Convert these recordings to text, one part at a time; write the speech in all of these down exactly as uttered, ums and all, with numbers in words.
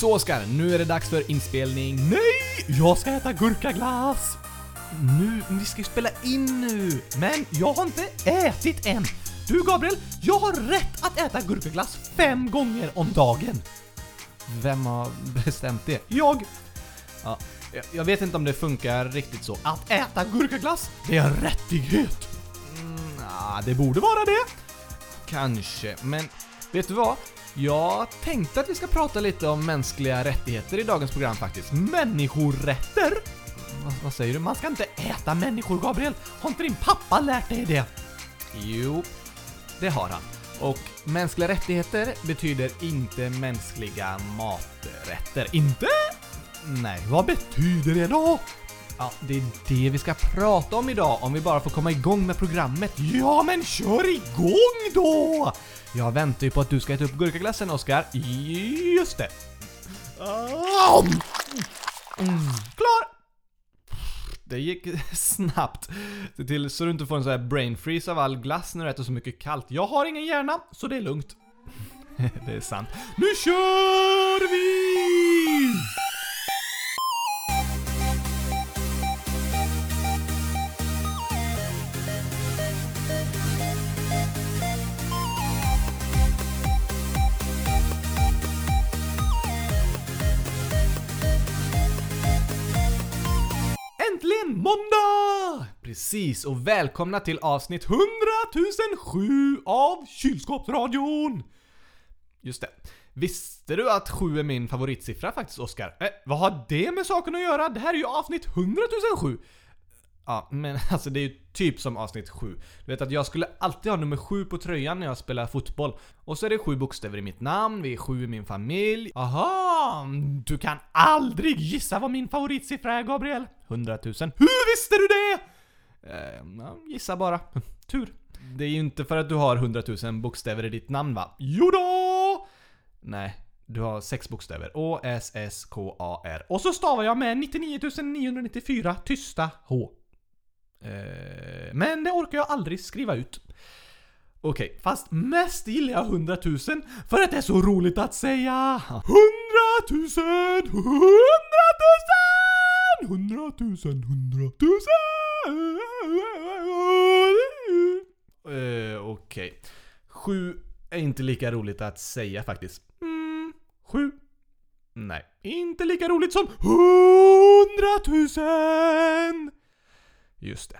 Så Oskar, nu är det dags för inspelning. Nej, jag ska äta gurkaglass. Nu, vi ska ju spela in nu. Men jag har inte ätit än. Du Gabriel, jag har rätt att äta gurkaglass fem gånger om dagen. Vem har bestämt det? Jag! Ja, jag vet inte om det funkar riktigt så. Att äta gurkaglass, det är en rättighet. Mm, nah, det borde vara det. Kanske, men vet du vad? Jag tänkte att vi ska prata lite om mänskliga rättigheter i dagens program faktiskt. Människorätter? Vad, vad säger du? Man ska inte äta människor, Gabriel. Har inte din pappa lärt dig det? Jo, det har han. Och mänskliga rättigheter betyder inte mänskliga maträtter. Inte? Nej, vad betyder det då? Ja, det är det vi ska prata om idag, om vi bara får komma igång med programmet. Ja, men kör igång då! Jag väntar ju på att du ska äta upp gurkaglassen, Oskar. Just det. Mm. Klar! Det gick snabbt. Se till så du inte får en sån här brain freeze av all glass när du äter så mycket kallt. Jag har ingen hjärna, så det är lugnt. Det är sant. Nu kör vi! Måndag! Precis, och välkomna till avsnitt hundra tusen sju av Kylskåpsradion! Just det. Visste du att sju är min favoritsiffra faktiskt, Oskar? Eh, vad har det med saken att göra? Det här är ju avsnitt hundra tusen sju! Ja, men alltså det är ju typ som avsnitt sju. Du vet att jag skulle alltid ha nummer sju på tröjan när jag spelar fotboll. Och så är det sju bokstäver i mitt namn, vi är sju i min familj. Aha, du kan aldrig gissa vad min favoritsiffra är, Gabriel. hundra tusen. Hur visste du det? Eh, gissa bara. Tur. Det är ju inte för att du har hundra tusen bokstäver i ditt namn, va? Jo då! Nej, du har sex bokstäver. Å-S-S-K-A-R. Och så stavar jag med nittionio tusen niohundranittiofyra tysta H. Men det orkar jag aldrig skriva ut. Okej, okay, fast mest gillar jag hundra tusen för att det är så roligt att säga. Hundratusen! Hundratusen! Hundratusen! Hundratusen! Uh, Okej. Okay. Sju är inte lika roligt att säga faktiskt. Mm, sju. Nej, inte lika roligt som hundratusen! Just det.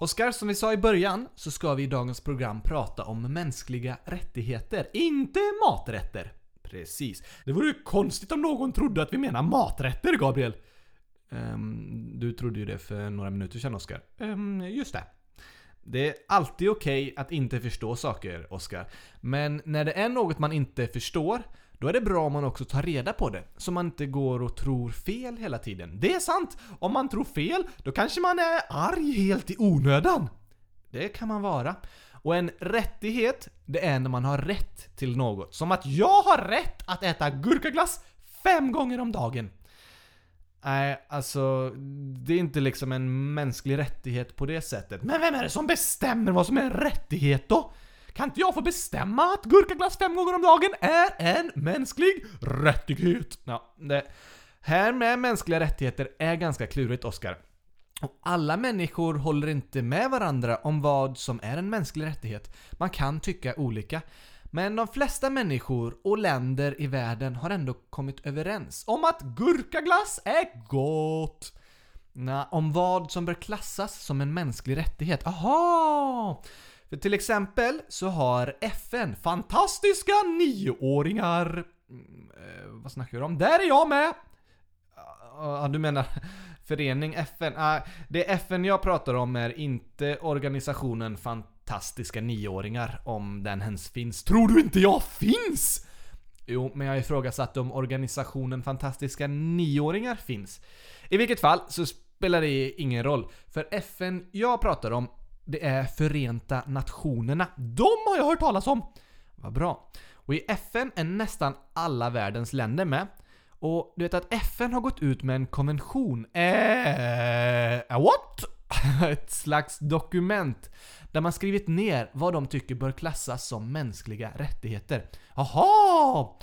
Oskar, som vi sa i början så ska vi i dagens program prata om mänskliga rättigheter, inte maträtter. Precis. Det vore ju konstigt om någon trodde att vi menar maträtter, Gabriel. Um, du trodde ju det för några minuter sedan, Oskar. Um, just det. Det är alltid okej att inte förstå saker, Oskar. Men när det är något man inte förstår, då är det bra om man också tar reda på det. Så man inte går och tror fel hela tiden. Det är sant! Om man tror fel, då kanske man är arg helt i onödan. Det kan man vara. Och en rättighet, det är när man har rätt till något. Som att jag har rätt att äta gurkaglass fem gånger om dagen. Nej, alltså det är inte liksom en mänsklig rättighet på det sättet. Men vem är det som bestämmer vad som är en rättighet då? Kan inte jag få bestämma att gurkaglass fem gånger om dagen är en mänsklig rättighet? Ja, det här med mänskliga rättigheter är ganska klurigt, Oskar. Och alla människor håller inte med varandra om vad som är en mänsklig rättighet. Man kan tycka olika. Men de flesta människor och länder i världen har ändå kommit överens om att gurkaglass är gott. Nå, om vad som bör klassas som en mänsklig rättighet. Aha! För till exempel så har F N fantastiska nioåringar. Eh, vad snackar du om? Där är jag med! Ah, du menar förening F N. Ah, det F N jag pratar om är inte organisationen fantastiska. Fantastiska nioåringar, om den ens finns. Tror du inte jag finns? Jo, men jag ifrågasatte om organisationen Fantastiska nioåringar finns. I vilket fall så spelar det ingen roll. För F N jag pratar om, det är Förenta Nationerna. De har jag hört talas om. Vad bra. Och i F N är nästan alla världens länder med. Och du vet att F N har gått ut med en konvention. Eh, what? ett slags dokument där man skrivit ner vad de tycker bör klassas som mänskliga rättigheter. Aha!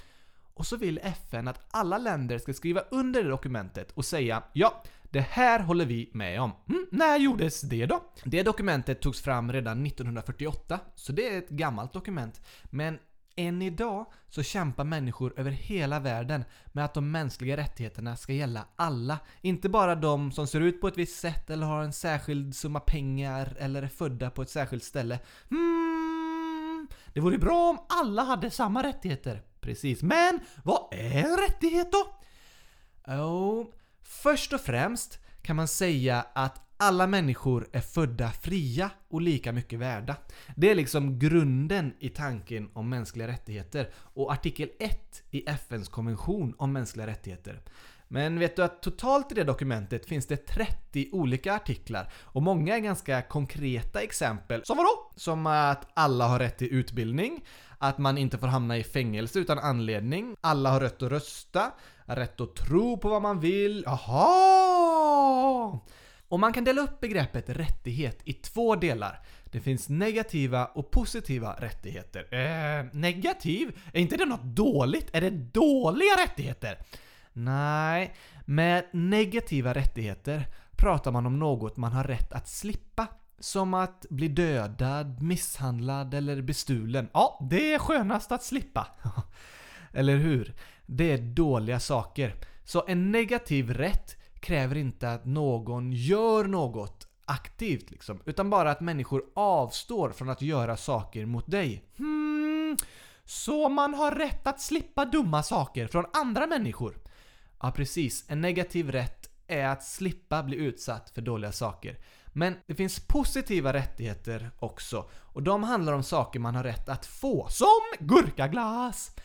Och så vill F N att alla länder ska skriva under det dokumentet och säga ja, det här håller vi med om. Mm, när gjordes det då? Det dokumentet togs fram redan nittonhundrafyrtioåtta, så det är ett gammalt dokument. Men än idag så kämpar människor över hela världen med att de mänskliga rättigheterna ska gälla alla. Inte bara de som ser ut på ett visst sätt eller har en särskild summa pengar eller är födda på ett särskilt ställe. Mm, det vore bra om alla hade samma rättigheter. Precis, men vad är en rättighet då? Oh, först och främst kan man säga att alla människor är födda fria och lika mycket värda. Det är liksom grunden i tanken om mänskliga rättigheter och artikel ett i F N:s konvention om mänskliga rättigheter. Men vet du att totalt i det dokumentet finns det trettio olika artiklar och många är ganska konkreta exempel. Som vadå? Som att alla har rätt till utbildning, att man inte får hamna i fängelse utan anledning, alla har rätt att rösta, rätt att tro på vad man vill. Aha! Och man kan dela upp begreppet rättighet i två delar. Det finns negativa och positiva rättigheter. Eh, negativ? Är inte det något dåligt? Är det dåliga rättigheter? Nej, med negativa rättigheter pratar man om något man har rätt att slippa. Som att bli dödad, misshandlad eller bestulen. Ja, det är skönast att slippa. Eller hur? Det är dåliga saker. Så en negativ rätt kräver inte att någon gör något aktivt, liksom, utan bara att människor avstår från att göra saker mot dig. Hmm, så man har rätt att slippa dumma saker från andra människor. Ja, precis. En negativ rätt är att slippa bli utsatt för dåliga saker. Men det finns positiva rättigheter också. Och de handlar om saker man har rätt att få. Som gurkaglass!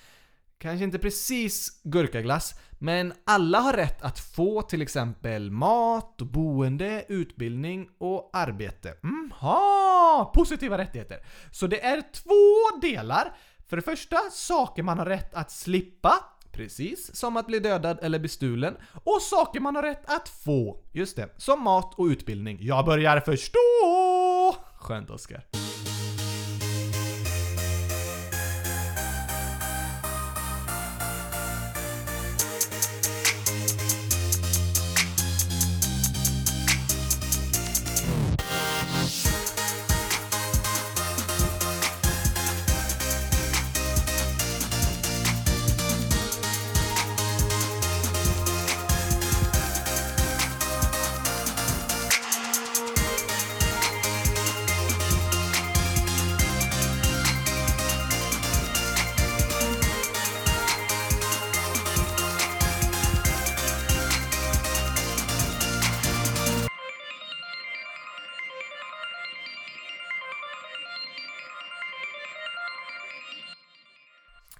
Kanske inte precis gurkaglass, men alla har rätt att få till exempel mat, boende, utbildning och arbete. Mm, ha! Positiva rättigheter. Så det är två delar. För det första, saker man har rätt att slippa. Precis, som att bli dödad eller bestulen. Och saker man har rätt att få. Just det, som mat och utbildning. Jag börjar förstå! Skönt, Oskar.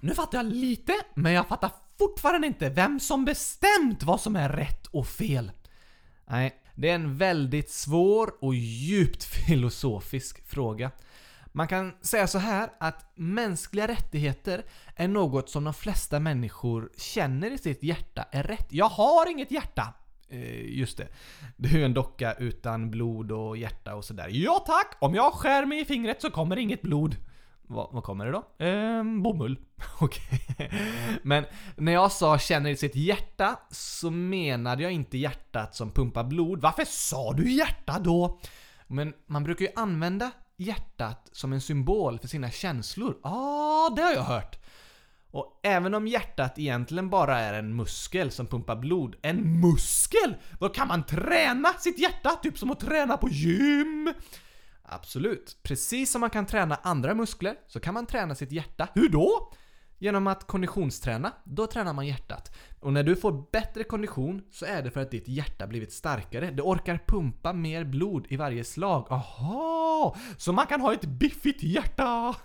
Nu fattar jag lite, men jag fattar fortfarande inte vem som bestämt vad som är rätt och fel. Nej, det är en väldigt svår och djupt filosofisk fråga. Man kan säga så här att mänskliga rättigheter är något som de flesta människor känner i sitt hjärta är rätt. Jag har inget hjärta. Just det, det är ju en docka utan blod och hjärta och sådär. Ja tack, om jag skär mig i fingret så kommer inget blod. Vad, vad kommer det då? Ehm, bomull. Okej. Okay. Men när jag sa känner i sitt hjärta så menade jag inte hjärtat som pumpar blod. Varför sa du hjärta då? Men man brukar ju använda hjärtat som en symbol för sina känslor. Ah, det har jag hört. Och även om hjärtat egentligen bara är en muskel som pumpar blod. En muskel? Då kan man träna sitt hjärta, typ som att träna på gym. Absolut. Precis som man kan träna andra muskler så kan man träna sitt hjärta. Hur då? Genom att konditionsträna. Då tränar man hjärtat. Och när du får bättre kondition så är det för att ditt hjärta blivit starkare. Det orkar pumpa mer blod i varje slag. Aha! Så man kan ha ett biffigt hjärta!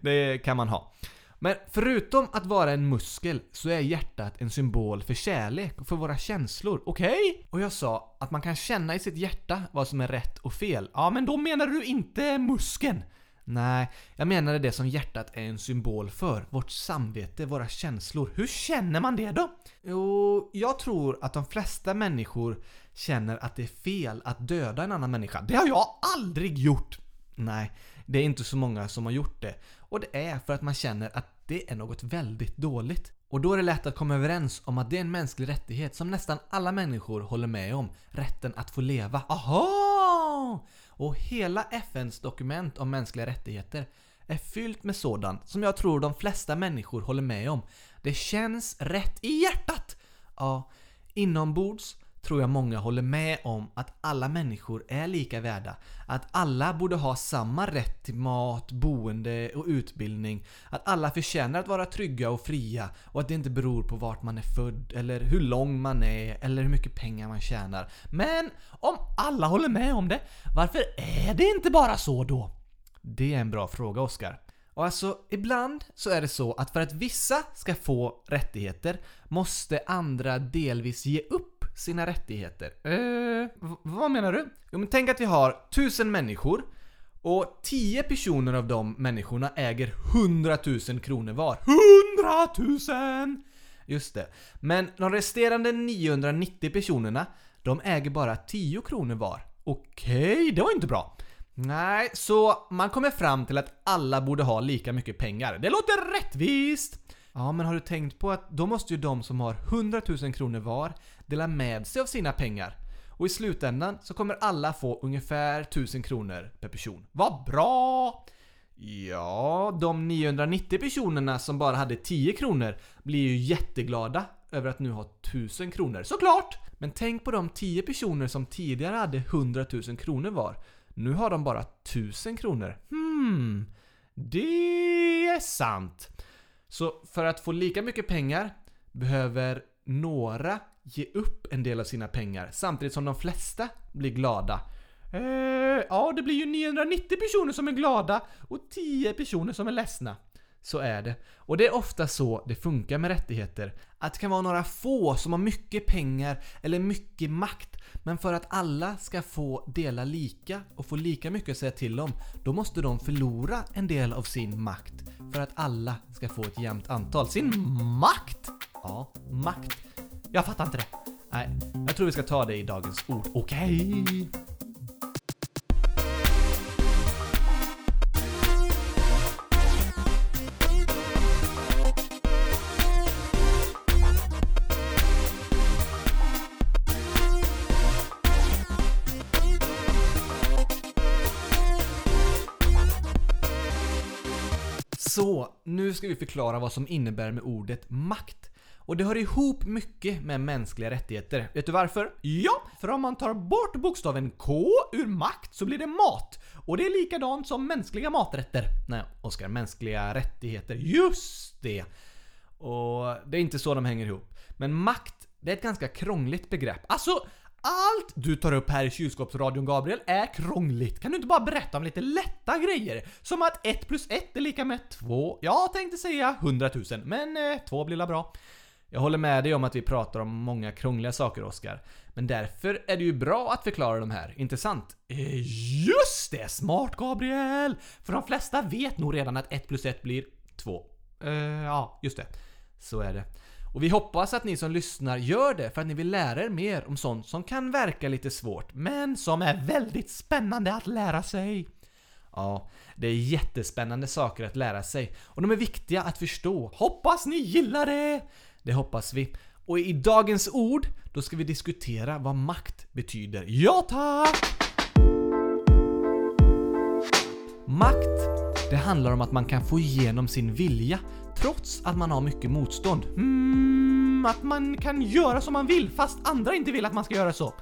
Det kan man ha. Men förutom att vara en muskel så är hjärtat en symbol för kärlek och för våra känslor, okej? Okay? Och jag sa att man kan känna i sitt hjärta vad som är rätt och fel. Ja, men då menar du inte muskeln. Nej, jag menade det som hjärtat är en symbol för. Vårt samvete, våra känslor. Hur känner man det då? Jo, jag tror att de flesta människor känner att det är fel att döda en annan människa. Det har jag aldrig gjort! Nej, det är inte så många som har gjort det. Och det är för att man känner att det är något väldigt dåligt. Och då är det lätt att komma överens om att det är en mänsklig rättighet som nästan alla människor håller med om. Rätten att få leva. Aha! Och hela F N:s dokument om mänskliga rättigheter är fyllt med sådant som jag tror de flesta människor håller med om. Det känns rätt i hjärtat! Ja, inombords tror jag många håller med om att alla människor är lika värda. Att alla borde ha samma rätt till mat, boende och utbildning. Att alla förtjänar att vara trygga och fria. Och att det inte beror på vart man är född, eller hur lång man är, eller hur mycket pengar man tjänar. Men om alla håller med om det, varför är det inte bara så då? Det är en bra fråga, Oskar. Och alltså, ibland så är det så att för att vissa ska få rättigheter måste andra delvis ge upp sina rättigheter. Eh, vad menar du? Jo, men tänk att vi har tusen människor och tio personer av de människorna äger hundratusen kronor var. Hundratusen! Just det. Men de resterande niohundranittio personerna, de äger bara tio kronor var. Okej, det var inte bra. Nej, så man kommer fram till att alla borde ha lika mycket pengar. Det låter rättvist! Ja, men har du tänkt på att då måste ju de som har hundratusen kronor var dela med sig av sina pengar. Och i slutändan så kommer alla få ungefär tusen kronor per person. Vad bra! Ja, de niohundranittio personerna som bara hade tio kronor blir ju jätteglada över att nu ha tusen kronor. Såklart! Men tänk på de tio personer som tidigare hade hundratusen kronor var. Nu har de bara tusen kronor. Hmm, det är sant. Så för att få lika mycket pengar behöver några ge upp en del av sina pengar samtidigt som de flesta blir glada. Eh, ja, det blir ju niohundranittio personer som är glada och tio personer som är ledsna. Så är det. Och det är ofta så det funkar med rättigheter. Att det kan vara några få som har mycket pengar eller mycket makt. Men för att alla ska få dela lika och få lika mycket att säga till om, då måste de förlora en del av sin makt. För att alla ska få ett jämnt antal. Sin makt! Ja, makt. Jag fattar inte det. Nej, jag tror vi ska ta det i dagens ord. Okej! Okay. Så, nu ska vi förklara vad som innebär med ordet makt. Och det hör ihop mycket med mänskliga rättigheter. Vet du varför? Ja, för om man tar bort bokstaven K ur makt så blir det mat. Och det är likadant som mänskliga maträtter. Nej, Oskar, mänskliga rättigheter. Just det! Och det är inte så de hänger ihop. Men makt, det är ett ganska krångligt begrepp. Alltså, allt du tar upp här i Kylskåpsradion, Gabriel, är krångligt. Kan du inte bara berätta om lite lätta grejer? Som att ett plus ett är lika med två. Jag tänkte säga hundratusen, men eh, två blir la bra. Jag håller med dig om att vi pratar om många krångliga saker, Oskar. Men därför är det ju bra att förklara de här, inte sant? Eh, just det, smart Gabriel! För de flesta vet nog redan att ett plus ett blir två. Eh, ja, just det. Så är det. Och vi hoppas att ni som lyssnar gör det för att ni vill lära er mer om sånt som kan verka lite svårt, men som är väldigt spännande att lära sig. Ja, det är jättespännande saker att lära sig och de är viktiga att förstå. Hoppas ni gillar det! Det hoppas vi. Och i dagens ord, då ska vi diskutera vad makt betyder. Ja, tack! Makt, det handlar om att man kan få igenom sin vilja trots att man har mycket motstånd. Mm, att man kan göra som man vill fast andra inte vill att man ska göra så.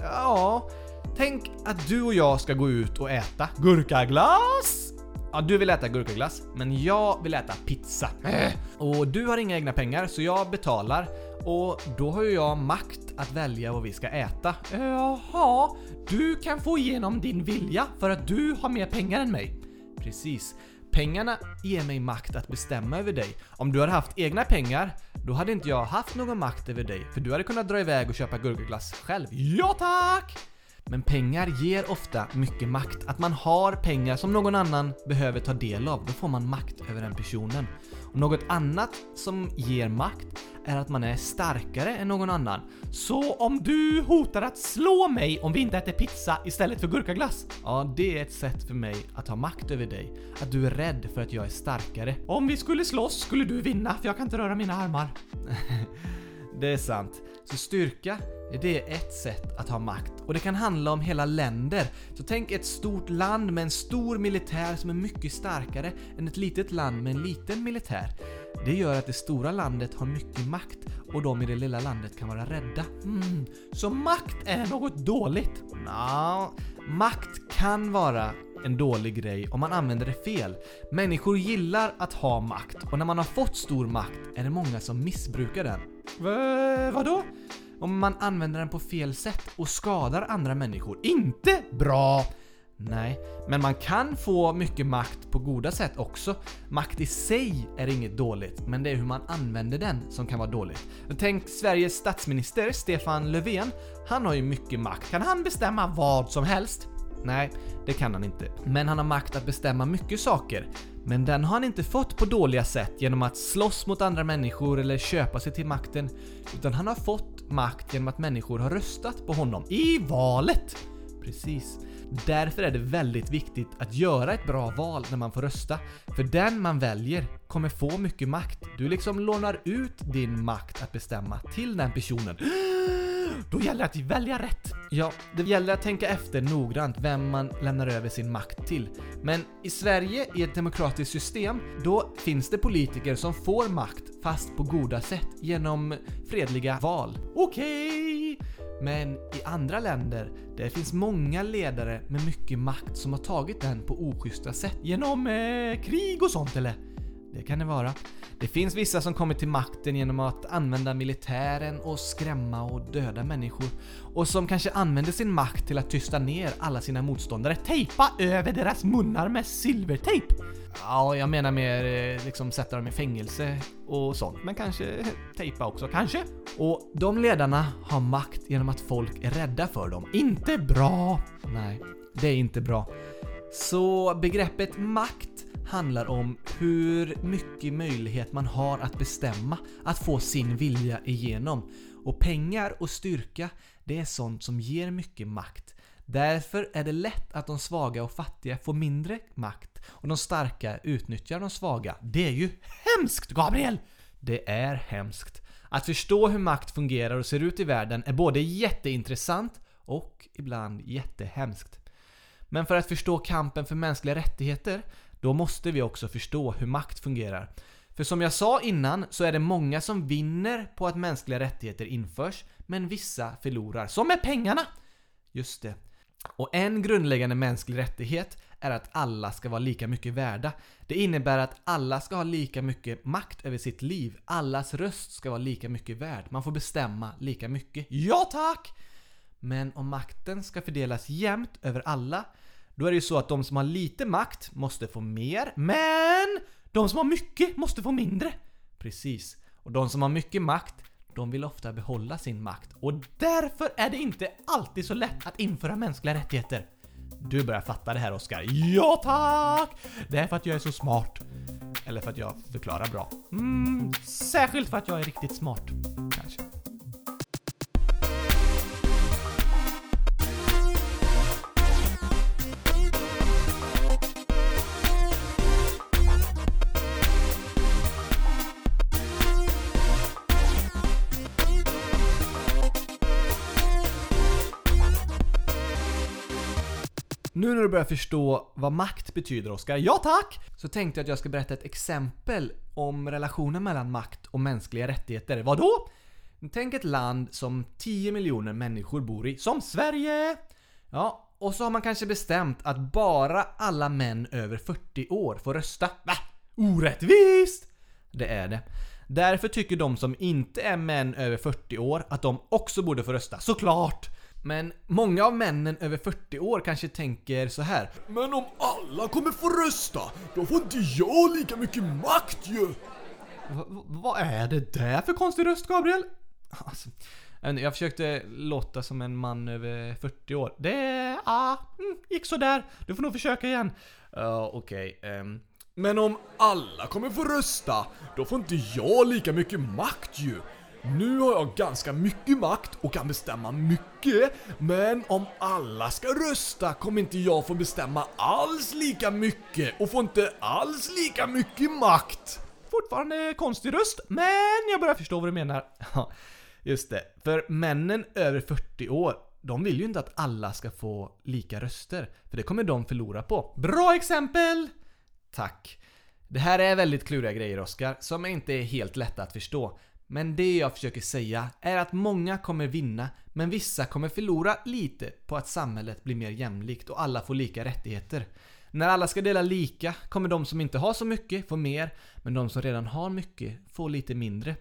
Ja, tänk att du och jag ska gå ut och äta gurkaglass. Ja, du vill äta gurkaglass, men jag vill äta pizza. Äh. Och du har inga egna pengar så jag betalar. Och då har ju jag makt att välja vad vi ska äta. Jaha, du kan få igenom din vilja för att du har mer pengar än mig. Precis. Pengarna ger mig makt att bestämma över dig. Om du hade haft egna pengar, då hade inte jag haft någon makt över dig. För du hade kunnat dra iväg och köpa gurkaglass själv. Ja, tack! Men pengar ger ofta mycket makt. Att man har pengar som någon annan behöver ta del av, då får man makt över den personen. Och något annat som ger makt är att man är starkare än någon annan. Så om du hotar att slå mig om vi inte äter pizza istället för gurkaglass, ja, det är ett sätt för mig att ha makt över dig. Att du är rädd för att jag är starkare. Om vi skulle slåss skulle du vinna, för jag kan inte röra mina armar. Det är sant. Så styrka, det är ett sätt att ha makt. Och det kan handla om hela länder. Så tänk ett stort land med en stor militär som är mycket starkare än ett litet land med en liten militär. Det gör att det stora landet har mycket makt och de i det lilla landet kan vara rädda. Mm. Så makt är något dåligt? Nå, makt kan vara en dålig grej om man använder det fel. Människor gillar att ha makt, och när man har fått stor makt är det många som missbrukar den. V- vadå? Om man använder den på fel sätt och skadar andra människor. Inte bra! Nej, men man kan få mycket makt på goda sätt också. Makt i sig är inget dåligt, men det är hur man använder den som kan vara dåligt. Tänk Sveriges statsminister Stefan Löfven. Han har ju mycket makt. Kan han bestämma vad som helst? Nej, det kan han inte. Men han har makt att bestämma mycket saker. Men den har han inte fått på dåliga sätt genom att slåss mot andra människor eller köpa sig till makten. Utan han har fått makt genom att människor har röstat på honom i valet. Precis. Därför är det väldigt viktigt att göra ett bra val när man får rösta. För den man väljer kommer få mycket makt. Du liksom lånar ut din makt att bestämma till den personen. Då gäller det att välja rätt. Ja, det gäller att tänka efter noggrant vem man lämnar över sin makt till. Men i Sverige, i ett demokratiskt system, då finns det politiker som får makt fast på goda sätt genom fredliga val. Okej! Okay. Men i andra länder, där finns många ledare med mycket makt som har tagit den på oschyssta sätt. Genom eh, krig och sånt, eller? Det kan det vara. Det finns vissa som kommer till makten genom att använda militären och skrämma och döda människor. Och som kanske använder sin makt till att tysta ner alla sina motståndare. Tejpa över deras munnar med silvertejp. Ja, jag menar mer liksom sätta dem i fängelse och sånt. Men kanske tejpa också, kanske. Och de ledarna har makt genom att folk är rädda för dem. Inte bra! Nej, det är inte bra. Så begreppet makt handlar om hur mycket möjlighet man har att bestämma, att få sin vilja igenom. Och pengar och styrka, det är sånt som ger mycket makt. Därför är det lätt att de svaga och fattiga får mindre makt och de starka utnyttjar de svaga. Det är ju hemskt, Gabriel! Det är hemskt. Att förstå hur makt fungerar och ser ut i världen är både jätteintressant och ibland jättehemskt. Men för att förstå kampen för mänskliga rättigheter, då måste vi också förstå hur makt fungerar. För som jag sa innan så är det många som vinner på att mänskliga rättigheter införs, men vissa förlorar, som är pengarna. Just det. Och en grundläggande mänsklig rättighet är att alla ska vara lika mycket värda. Det innebär att alla ska ha lika mycket makt över sitt liv. Allas röst ska vara lika mycket värd. Man får bestämma lika mycket. Ja tack! Men om makten ska fördelas jämnt över alla, då är det ju så att de som har lite makt måste få mer, men de som har mycket måste få mindre. Precis. Och de som har mycket makt, de vill ofta behålla sin makt. Och därför är det inte alltid så lätt att införa mänskliga rättigheter. Du börjar fatta det här, Oskar. Ja tack! Det är för att jag är så smart. Eller för att jag förklarar bra. Mm, särskilt för att jag är riktigt smart. Kanske. Nu när du börjar förstå vad makt betyder, Oskar, ja tack! Så tänkte jag att jag ska berätta ett exempel om relationen mellan makt och mänskliga rättigheter. Vadå? Tänk ett land som tio miljoner människor bor i, som Sverige! Ja, och så har man kanske bestämt att bara alla män över fyrtio år får rösta. Va? Orättvist! Det är det. Därför tycker de som inte är män över fyrtio år att de också borde få rösta, såklart! Men många av männen över fyrtio år kanske tänker så här: men om alla kommer få rösta, då får inte jag lika mycket makt ju. Vad va, va är det där för konstig röst, Gabriel? Alltså, Jag, jag försökte låta som en man över fyrtio år. Det ah, mm, gick så där. Du får nog försöka igen. Ja, uh, okej. Okay, um. Men om alla kommer få rösta, då får inte jag lika mycket makt ju. Nu har jag ganska mycket makt och kan bestämma mycket. Men om alla ska rösta kommer inte jag få bestämma alls lika mycket och får inte alls lika mycket makt. Fortfarande konstig röst, men jag börjar förstå vad du menar. Just det, för männen över fyrtio år, de vill ju inte att alla ska få lika röster, för det kommer de förlora på. Bra exempel! Tack. Det här är väldigt kluriga grejer, Oskar, som inte är helt lätta att förstå. Men det jag försöker säga är att många kommer vinna, men vissa kommer förlora lite på att samhället blir mer jämlikt och alla får lika rättigheter. När alla ska dela lika kommer de som inte har så mycket få mer, men de som redan har mycket får lite mindre.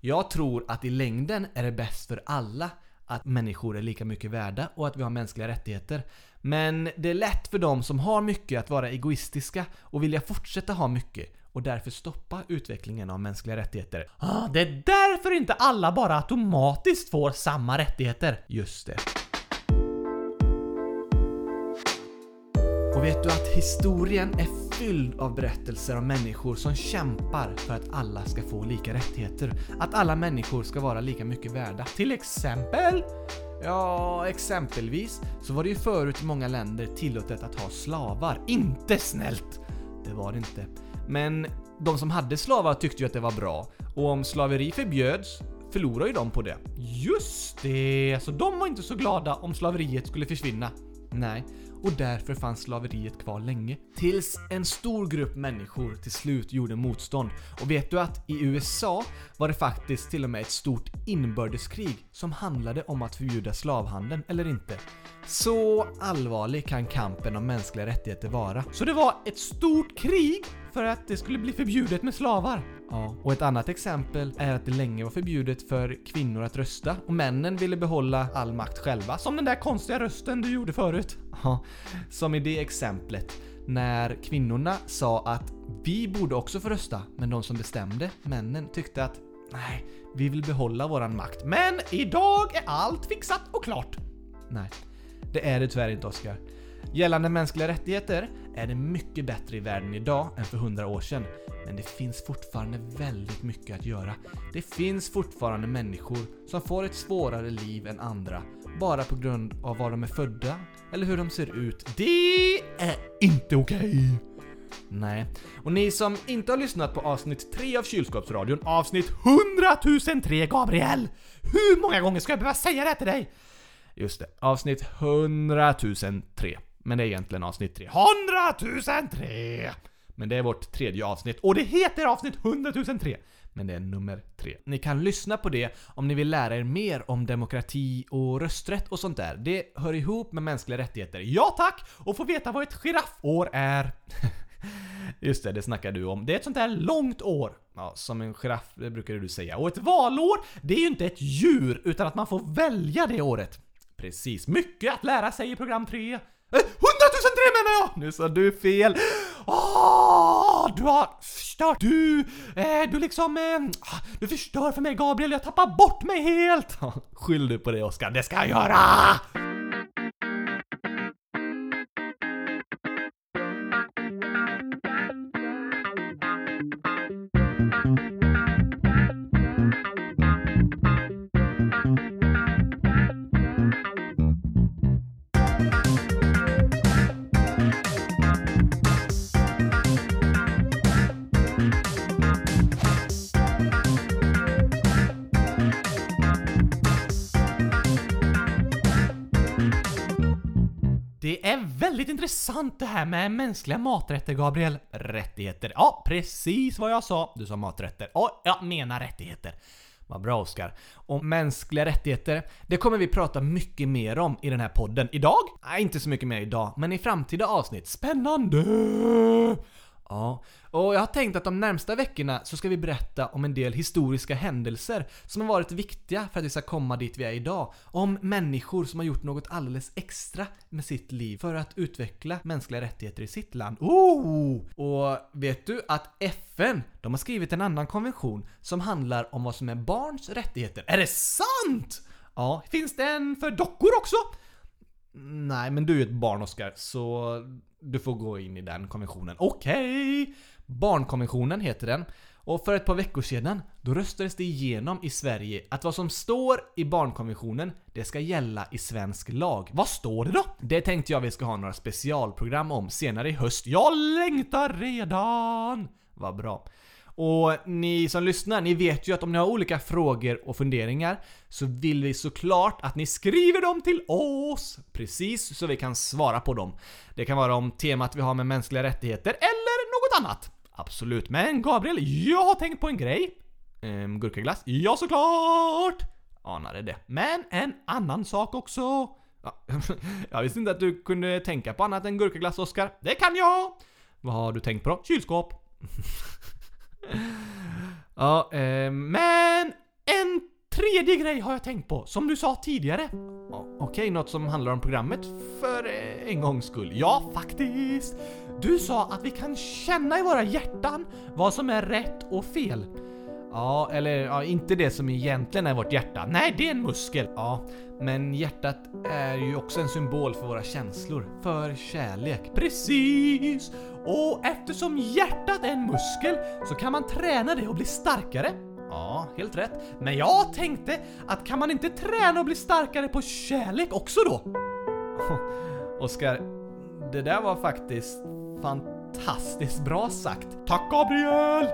Jag tror att i längden är det bäst för alla att människor är lika mycket värda och att vi har mänskliga rättigheter. Men det är lätt för de som har mycket att vara egoistiska och vilja fortsätta ha mycket och därför stoppa utvecklingen av mänskliga rättigheter. Ah, det är därför inte alla bara automatiskt får samma rättigheter. Just det. Och vet du att historien är fylld av berättelser om människor som kämpar för att alla ska få lika rättigheter. Att alla människor ska vara lika mycket värda. Till exempel... Ja, exempelvis så var det ju förut i många länder tillåtet att ha slavar. Inte snällt! Det var det inte. Men de som hade slavar tyckte ju att det var bra. Och om slaveri förbjöds förlorade ju de på det. Just det! Så de var inte så glada om slaveriet skulle försvinna. Nej, och därför fanns slaveriet kvar länge. Tills en stor grupp människor till slut gjorde motstånd. Och vet du att i U S A var det faktiskt till och med ett stort inbördeskrig som handlade om att förbjuda slavhandeln eller inte. Så allvarlig kan kampen om mänskliga rättigheter vara. Så det var ett stort krig för att det skulle bli förbjudet med slavar. Ja, och ett annat exempel är att det länge var förbjudet för kvinnor att rösta. Och männen ville behålla all makt själva. Som den där konstiga rösten du gjorde förut. Ja, som i det exemplet. När kvinnorna sa att vi borde också få rösta. Men de som bestämde, männen, tyckte att nej, vi vill behålla våran makt. Men idag är allt fixat och klart. Nej, det är det tyvärr inte, Oskar. Gällande mänskliga rättigheter är det mycket bättre i världen idag än för hundra år sedan. Men det finns fortfarande väldigt mycket att göra. Det finns fortfarande människor som får ett svårare liv än andra. Bara på grund av var de är födda eller hur de ser ut. Det är inte okej! Nej. Och ni som inte har lyssnat på avsnitt tre av Kylskåpsradion, avsnitt hundra tusen tre, Gabriel! Hur många gånger ska jag behöva säga det till dig? Just det. Avsnitt hundra tusen tre. Men det är egentligen avsnitt tre. hundra tusen tre! Men det är vårt tredje avsnitt. Och det heter avsnitt hundra tusen tre. Men det är nummer tre. Ni kan lyssna på det om ni vill lära er mer om demokrati och rösträtt och sånt där. Det hör ihop med mänskliga rättigheter. Ja tack! Och få veta vad ett giraffår är. Just det, det snackar du om. Det är ett sånt där långt år. Ja, som en giraff brukar du säga. Och ett valår, det är ju inte ett djur utan att man får välja det året. Precis. Mycket att lära sig i program tre. hundratusen tre menar jag! Nu sa du fel. Åh, du har förstört. Du, eh, du liksom, eh, du förstör för mig, Gabriel. Jag tappar bort mig helt. Skyll du på det, Oskar. Det ska jag göra! Det är väldigt intressant det här med mänskliga maträtter, Gabriel. Rättigheter. Ja, precis vad jag sa. Du sa maträtter. Ja, jag menar rättigheter. Vad bra, Oskar. Och mänskliga rättigheter, det kommer vi prata mycket mer om i den här podden. Idag? Nej, inte så mycket mer idag, men i framtida avsnitt. Spännande! Ja, och jag har tänkt att de närmsta veckorna så ska vi berätta om en del historiska händelser som har varit viktiga för att vi ska komma dit vi är idag. Om människor som har gjort något alldeles extra med sitt liv för att utveckla mänskliga rättigheter i sitt land. Oh! Och vet du att F N, de har skrivit en annan konvention som handlar om vad som är barns rättigheter. Är det sant? Ja, finns det en för dockor också? Nej, men du är ett barn, Oskar, så du får gå in i den konventionen. Okej, okay. Barnkonventionen heter den. Och för ett par veckor sedan, då röstades det igenom i Sverige att vad som står i barnkonventionen, det ska gälla i svensk lag. Vad står det då? Det tänkte jag vi ska ha några specialprogram om senare i höst. Jag längtar redan! Vad bra. Och ni som lyssnar, ni vet ju att om ni har olika frågor och funderingar så vill vi såklart att ni skriver dem till oss. Precis, så vi kan svara på dem. Det kan vara om temat vi har med mänskliga rättigheter eller något annat. Absolut, men Gabriel, jag har tänkt på en grej. Ehm, gurkaglass? Ja, såklart! Anade det. Men en annan sak också. Ja, jag visste inte att du kunde tänka på annat än gurkaglass, Oskar. Det kan jag! Vad har du tänkt på då? Kylskåp. Ja, eh, men en tredje grej har jag tänkt på, som du sa tidigare. Okej, okay, något som handlar om programmet för eh, en gångs skull. Ja, faktiskt. Du sa att vi kan känna i våra hjärtan vad som är rätt och fel. Ja, eller ja, inte det som egentligen är vårt hjärta. Nej, det är en muskel. Ja, men hjärtat är ju också en symbol för våra känslor. För kärlek. Precis! Och eftersom hjärtat är en muskel så kan man träna det och bli starkare. Ja, helt rätt. Men jag tänkte att kan man inte träna och bli starkare på kärlek också då? Oskar, det där var faktiskt fantastiskt bra sagt. Tack, Gabriel!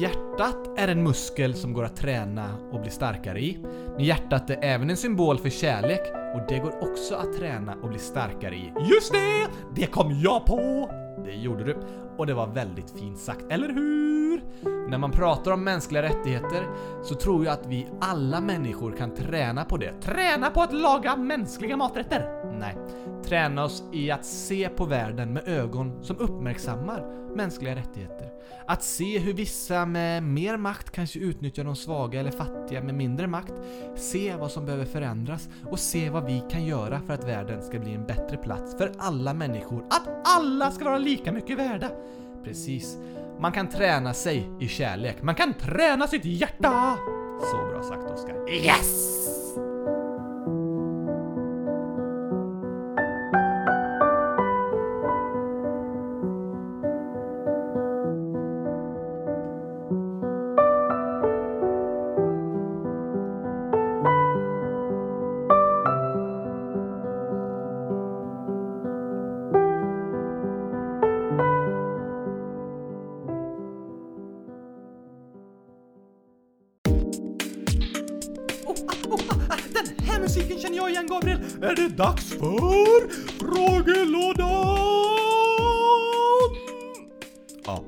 Hjärtat är en muskel som går att träna och bli starkare i. Men hjärtat är även en symbol för kärlek och det går också att träna och bli starkare i. Just det! Det kom jag på! Det gjorde du. Och det var väldigt fint sagt, eller hur? När man pratar om mänskliga rättigheter så tror jag att vi alla människor kan träna på det. Träna på att laga mänskliga maträtter? Nej. Träna oss i att se på världen med ögon som uppmärksammar mänskliga rättigheter. Att se hur vissa med mer makt kanske utnyttjar de svaga eller fattiga med mindre makt. Se vad som behöver förändras och se vad vi kan göra för att världen ska bli en bättre plats för alla människor. Att alla ska vara lika mycket värda. Precis. Man kan träna sig i kärlek. Man kan träna sitt hjärta. Så bra sagt, Oskar. Yes! Är det dags för frågelådan? Ja,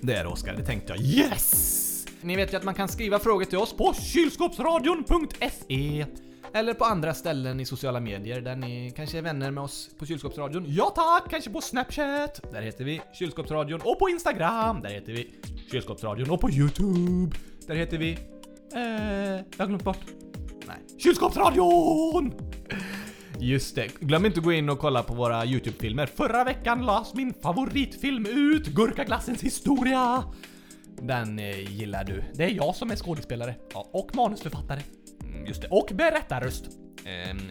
det är det, Oskar. Det tänkte jag. Yes! Ni vet ju att man kan skriva frågor till oss på kylskåpsradion punkt se eller på andra ställen i sociala medier där ni kanske är vänner med oss på Kylskåpsradion. Ja tack! Kanske på Snapchat. Där heter vi Kylskåpsradion. Och på Instagram. Där heter vi Kylskåpsradion. Och på YouTube. Där heter vi... Eh... Jag har glömt bort. Nej. Kylskåpsradion! Just det. Glöm inte att gå in och kolla på våra YouTube-filmer. Förra veckan lades min favoritfilm ut, Gurkaglassens historia. Den eh, gillar du. Det är jag som är skådespelare. Ja, och manusförfattare. Mm, just det. Och berättarröst. Mm,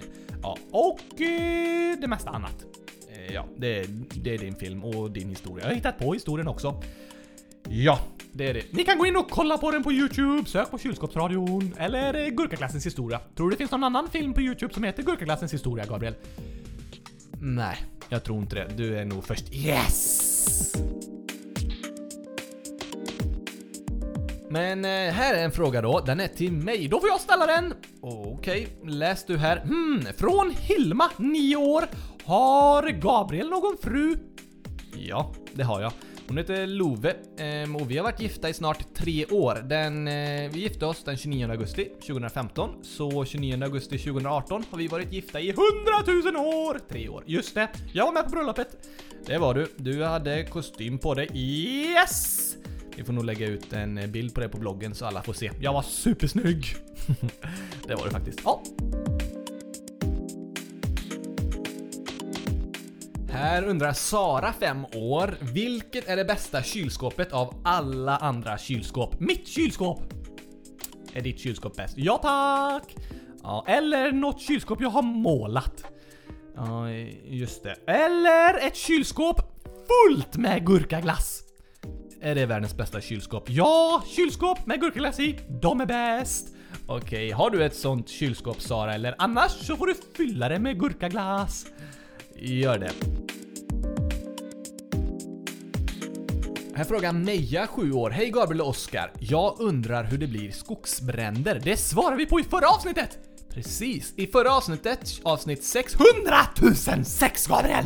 ja, och eh, det mesta annat. Eh, ja, det, det är din film och din historia. Jag har hittat på historien också. Ja, det är det. Ni kan gå in och kolla på den på YouTube. Sök på Kylskåpsradion eller Gurkaklassens historia. Tror du det finns någon annan film på YouTube som heter Gurkaklassens historia, Gabriel? Nej, jag tror inte det. Du är nog först. Yes! Men här är en fråga då. Den är till mig. Då får jag ställa den. Okej, läs du här. Hmm, från Hilma, nio år. Har Gabriel någon fru? Ja, det har jag. Hon heter Love och vi har varit gifta i snart tre år. Den, vi gifte oss den tjugonionde augusti tjugohundrafemton. Så tjugonionde augusti tjugohundraarton har vi varit gifta i hundratusen år. Tre år, just det. Jag var med på bröllopet. Det var du. Du hade kostym på dig. Yes! Vi får nog lägga ut en bild på det på bloggen så alla får se. Jag var supersnygg. Det var du faktiskt. Ja. Här undrar Sara, fem år. Vilket är det bästa kylskåpet av alla andra kylskåp? Mitt kylskåp! Är ditt kylskåp bäst? Ja tack! Ja, eller något kylskåp jag har målat. Ja, just det. Eller ett kylskåp fullt med gurkaglass. Är det världens bästa kylskåp? Ja, kylskåp med gurkaglass i. De är bäst. Okej, har du ett sånt kylskåp, Sara? Eller annars så får du fylla det med gurkaglass. Gör det. Här frågar Meja, sju år. Hej Gabriel och Oskar. Jag undrar hur det blir skogsbränder. Det svarar vi på i förra avsnittet. Precis, i förra avsnittet, avsnitt sexhundratusensex, Gabriel.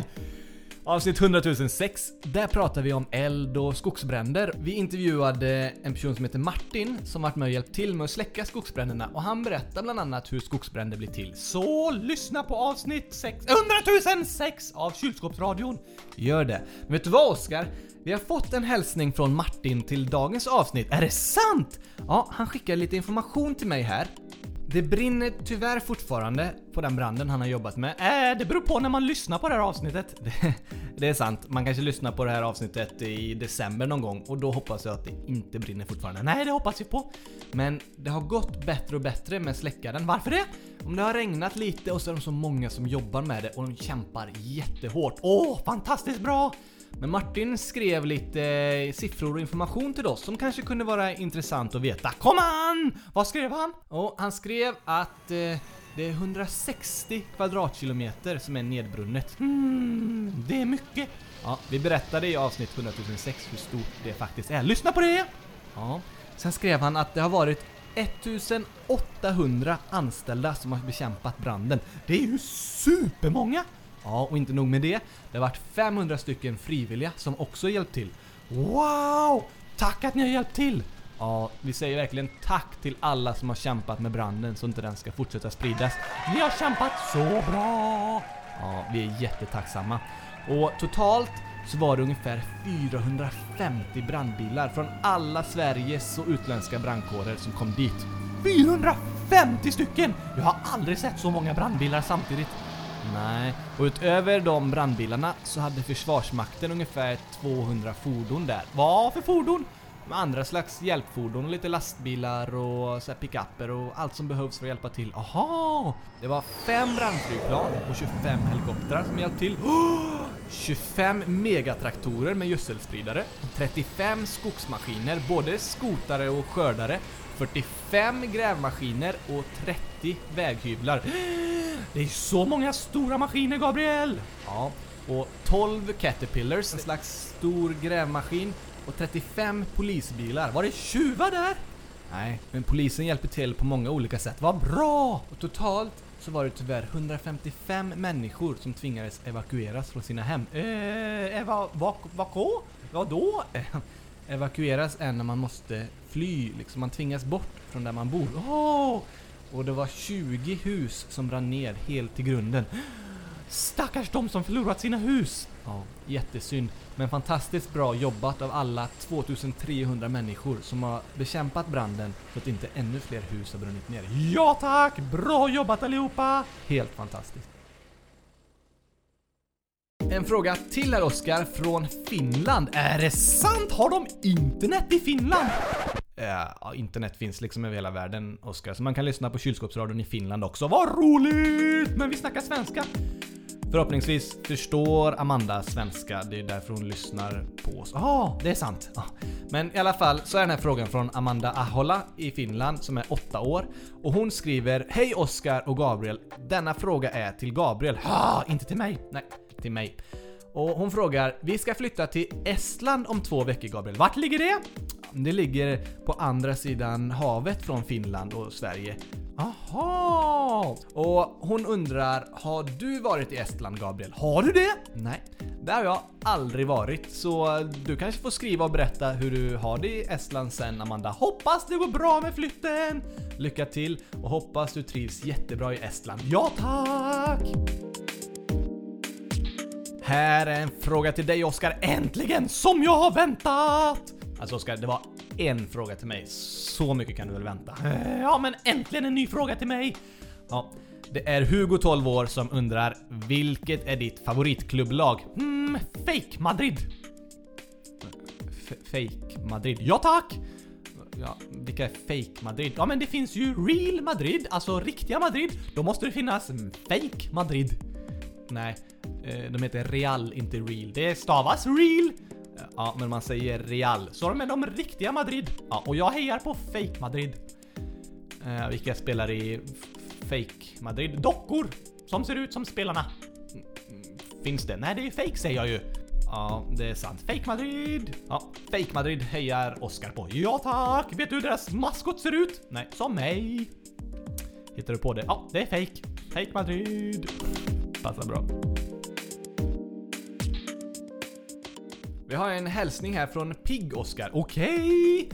Avsnitt hundratusensex, där pratar vi om eld och skogsbränder. Vi intervjuade en person som heter Martin som varit med och hjälpt till med att släcka skogsbränderna. Och han berättar bland annat hur skogsbränder blir till. Så lyssna på avsnitt sex, hundratusensex av Kylskåpsradion. Gör det. Men vet du vad, Oskar? Vi har fått en hälsning från Martin till dagens avsnitt. Är det sant? Ja, han skickar lite information till mig här. Det brinner tyvärr fortfarande på den branden han har jobbat med. Äh, det beror på när man lyssnar på det här avsnittet. Det, det är sant. Man kanske lyssnar på det här avsnittet i december någon gång. Och då hoppas jag att det inte brinner fortfarande. Nej, det hoppas vi på. Men det har gått bättre och bättre med släckaren. Varför det? Om det har regnat lite och så är de så många som jobbar med det. Och de kämpar jättehårt. Åh, fantastiskt bra! Men Martin skrev lite siffror och information till oss som kanske kunde vara intressant att veta. Kom an! Vad skrev han? Och han skrev att eh, det är hundrasextio kvadratkilometer som är nedbrunnet. Mm, det är mycket. Ja, vi berättade i avsnitt hundratusensex hur stort det faktiskt är. Lyssna på det! Ja. Sen skrev han att det har varit ettusen åttahundra anställda som har bekämpat branden. Det är ju supermånga! Ja, och inte nog med det. Det har varit femhundra stycken frivilliga som också hjälpt till. Wow! Tack att ni har hjälpt till! Ja, vi säger verkligen tack till alla som har kämpat med branden så inte den ska fortsätta spridas. Ni har kämpat så bra! Ja, vi är jättetacksamma. Och totalt så var det ungefär fyrahundrafemtio brandbilar från alla Sveriges och utländska brandkårer som kom dit. fyrahundrafemtio stycken! Jag har aldrig sett så många brandbilar samtidigt. Nej, och utöver de brandbilarna så hade Försvarsmakten ungefär tvåhundra fordon där. Vad för fordon? Med andra slags hjälpfordon och lite lastbilar och så här pick-upper och allt som behövs för att hjälpa till. Aha! Det var fem brandflygplan och tjugofem helikoptrar som hjälpte till. Oh! tjugofem megatraktorer med gödselspridare, trettiofem skogsmaskiner, både skotare och skördare, fyrtiofem grävmaskiner och trettio väghyvlar. Det är så många stora maskiner, Gabriel! Ja, och tolv Caterpillars, en slags stor grävmaskin, och trettiofem polisbilar. Var det tjuvar där? Nej, men polisen hjälper till på många olika sätt. Vad bra! Och totalt så var det tyvärr hundrafemtiofem människor som tvingades evakueras från sina hem. Eh, eva, vak, vako? Vadå? Evakueras är när man måste fly, liksom man tvingas bort från där man bor. Åh! Och det var tjugo hus som brann ner helt till grunden. Stackars de som förlorat sina hus. Ja, jättesynd. Men fantastiskt bra jobbat av alla tvåtusentrehundra människor som har bekämpat branden så att inte ännu fler hus har brunnit ner. Ja tack! Bra jobbat allihopa! Helt fantastiskt. En fråga till här, Oskar, från Finland. Är det sant? Har de internet i Finland? Ja, internet finns liksom över hela världen, Oskar. Så man kan lyssna på Kylskåpsradion i Finland också. Vad roligt! Men vi snackar svenska. Förhoppningsvis förstår Amanda svenska. Det är därför hon lyssnar på oss. Ja, det är sant. Ah. Men i alla fall så är den här frågan från Amanda Ahola i Finland som är åtta år. Och hon skriver: Hej Oskar och Gabriel. Denna fråga är till Gabriel. Ah, inte till mig. Nej, till mig. Och hon frågar: Vi ska flytta till Estland om två veckor, Gabriel. Vart ligger det? Det ligger på andra sidan havet från Finland och Sverige. Aha! Och hon undrar: Har du varit i Estland, Gabriel? Har du det? Nej, där har jag aldrig varit. Så du kanske får skriva och berätta hur du har det i Estland sen, Amanda. Hoppas det går bra med flytten! Lycka till och hoppas du trivs jättebra i Estland. Ja, tack! Här är en fråga till dig, Oskar. Äntligen, som jag har väntat! Alltså Oskar, det var en fråga till mig. Så mycket kan du väl vänta. Ja, men äntligen en ny fråga till mig. Ja, det är Hugo, tolv år, som undrar: Vilket är ditt favoritklubbolag? Mm, fake Madrid. F- fake Madrid. Ja, tack! ja, vilka är fake Madrid? Ja, men det finns ju Real Madrid, alltså riktiga Madrid. Då måste det finnas fake Madrid. Nej, de heter Real, inte Real. Det stavas Real. Ja, men man säger Real. Så de är de riktiga Madrid. Ja, och jag hejar på fake Madrid. Uh, vilka spelar i f- fake Madrid? Dockor som ser ut som spelarna. Finns det? Nej, det är fake säger jag ju. Ja, det är sant. Fake Madrid. Ja, fake Madrid hejar Oscar på. Ja tack! Vet du hur deras maskot ser ut? Nej, som mig. Hittar du på det? Ja, det är fake. Fake Madrid. Passar bra. Vi har en hälsning här från Pig Oscar. Okej!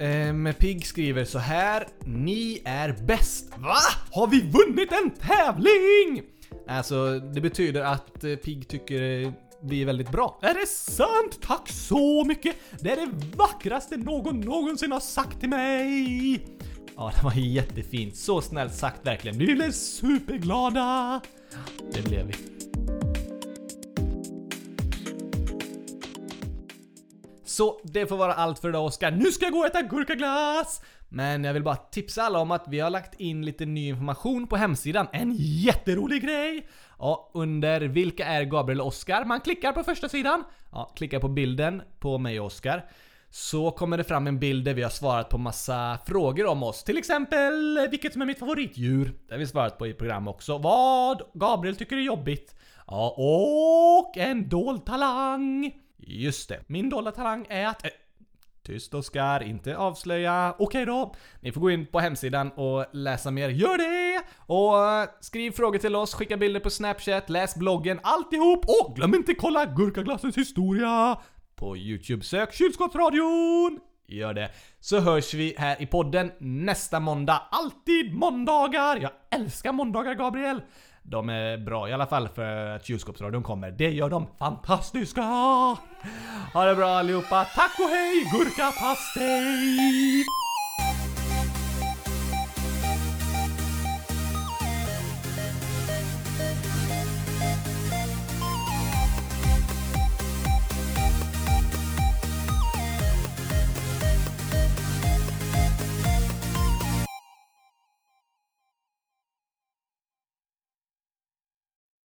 Ehm, Pig skriver så här. Ni är bäst. Va? Har vi vunnit en tävling? Alltså, det betyder att Pig tycker vi är väldigt bra. Är det sant? Tack så mycket. Det är det vackraste någon någonsin har sagt till mig. Ja, det var jättefint. Så snällt sagt verkligen. Vi blev superglada. Det blev vi. Så det får vara allt för idag, Oskar. Nu ska jag gå och äta gurkaglass. Men jag vill bara tipsa alla om att vi har lagt in lite ny information på hemsidan. En jätterolig grej. Ja, under vilka är Gabriel och Oskar? Man klickar på första sidan. Ja, klickar på bilden på mig och Oskar. Så kommer det fram en bild där vi har svarat på massa frågor om oss. Till exempel, vilket som är mitt favoritdjur? Det har vi svarat på i program också. Vad Gabriel tycker är jobbigt. Ja, och en dold talang. Just det, min dolda talang är att... Äh, tyst Oskar, inte avslöja. Okej då, ni får gå in på hemsidan och läsa mer. Gör det! Och skriv frågor till oss, skicka bilder på Snapchat, läs bloggen, alltihop. Och glöm inte kolla Gurkaglassens historia på YouTube. Sök Kylskåpsradion! Gör det. Så hörs vi här i podden nästa måndag. Alltid måndagar! Jag älskar måndagar, Gabriel! De är bra i alla fall för att Kylskåpsradion kommer. Det gör de fantastiska! Ha det bra allihopa! Tack och hej! Gurkapastej!